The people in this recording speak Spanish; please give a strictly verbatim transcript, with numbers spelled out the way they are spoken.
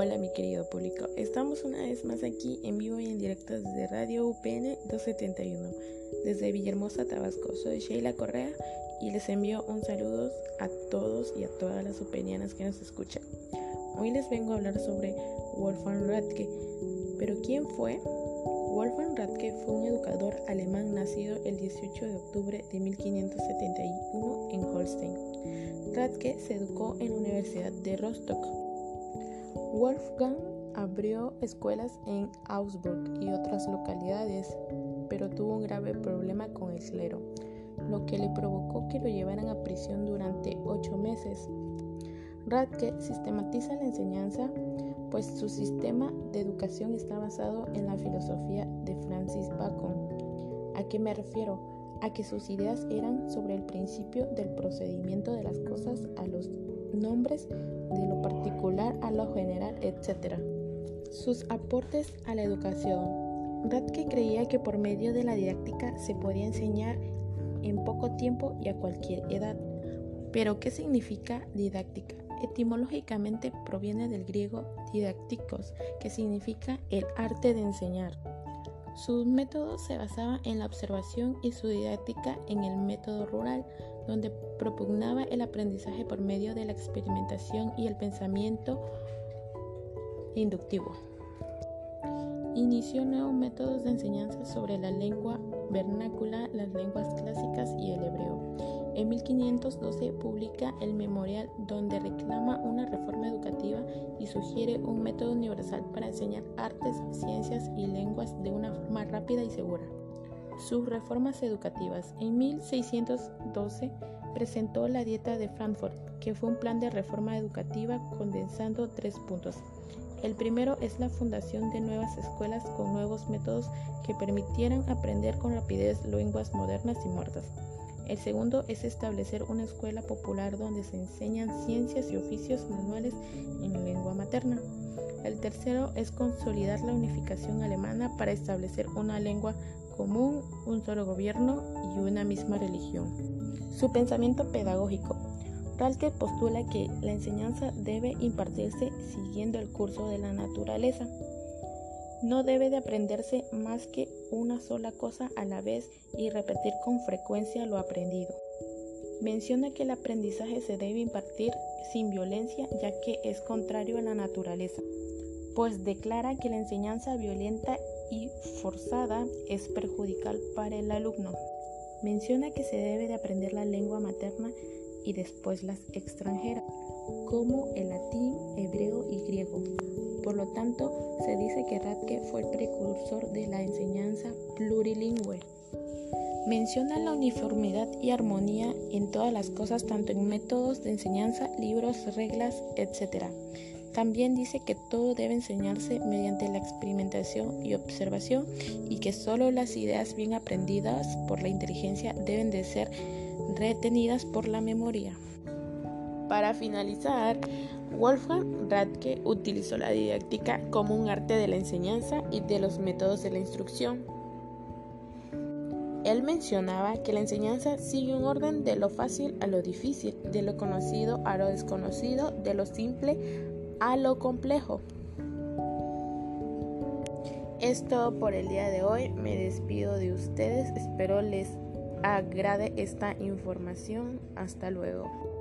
Hola mi querido público, estamos una vez más aquí en vivo y en directo desde Radio U P N doscientos setenta y uno, desde Villahermosa, Tabasco. Soy Sheila Correa y les envío un saludo a todos y a todas las upenianas que nos escuchan. Hoy les vengo a hablar sobre Wolfgang Ratke, pero ¿quién fue? Wolfgang Ratke fue un educador alemán nacido el dieciocho de octubre de mil quinientos setenta y uno en Holstein. Ratke se educó en la Universidad de Rostock. Wolfgang abrió escuelas en Augsburg y otras localidades, pero tuvo un grave problema con el clero, lo que le provocó que lo llevaran a prisión durante ocho meses. Ratke sistematiza la enseñanza, pues su sistema de educación está basado en la filosofía de Francis Bacon. ¿A qué me refiero? A que sus ideas eran sobre el principio del procedimiento de las cosas a los nombres, de lo particular a lo general, etcétera. Sus aportes a la educación. Ratke creía que por medio de la didáctica se podía enseñar en poco tiempo y a cualquier edad. ¿Pero qué significa didáctica? Etimológicamente proviene del griego didacticos, que significa el arte de enseñar. Sus métodos se basaban en la observación y su didáctica en el método rural, donde propugnaba el aprendizaje por medio de la experimentación y el pensamiento inductivo. Inició nuevos métodos de enseñanza sobre la lengua vernácula, las lenguas clásicas y el hebreo. En mil quinientos doce publica el memorial donde reclama una reforma educativa y sugiere un método universal para enseñar artes, ciencias y lenguas de una forma rápida y segura. Sus reformas educativas. En mil seiscientos doce presentó la Dieta de Frankfurt, que fue un plan de reforma educativa condensando tres puntos. El primero es la fundación de nuevas escuelas con nuevos métodos que permitieran aprender con rapidez lenguas modernas y muertas. El segundo es establecer una escuela popular donde se enseñan ciencias y oficios manuales en lengua materna. El tercero es consolidar la unificación alemana para establecer una lengua común, un solo gobierno y una misma religión. Su pensamiento pedagógico. Ratke postula que la enseñanza debe impartirse siguiendo el curso de la naturaleza. No debe de aprenderse más que una sola cosa a la vez y repetir con frecuencia lo aprendido. Menciona que el aprendizaje se debe impartir sin violencia, ya que es contrario a la naturaleza, pues declara que la enseñanza violenta y forzada es perjudicial para el alumno. Menciona que se debe de aprender la lengua materna y después las extranjeras, como el latín, hebreo y griego. Por lo tanto, se dice que Ratke fue el precursor de la enseñanza plurilingüe. Menciona la uniformidad y armonía en todas las cosas, tanto en métodos de enseñanza, libros, reglas, etcétera. También dice que todo debe enseñarse mediante la experimentación y observación y que solo las ideas bien aprendidas por la inteligencia deben de ser retenidas por la memoria. Para finalizar, Wolfgang Ratke utilizó la didáctica como un arte de la enseñanza y de los métodos de la instrucción. Él mencionaba que la enseñanza sigue un orden de lo fácil a lo difícil, de lo conocido a lo desconocido, de lo simple a lo complejo. Es todo por el día de hoy. Me despido de ustedes. Espero les agrade esta información. Hasta luego.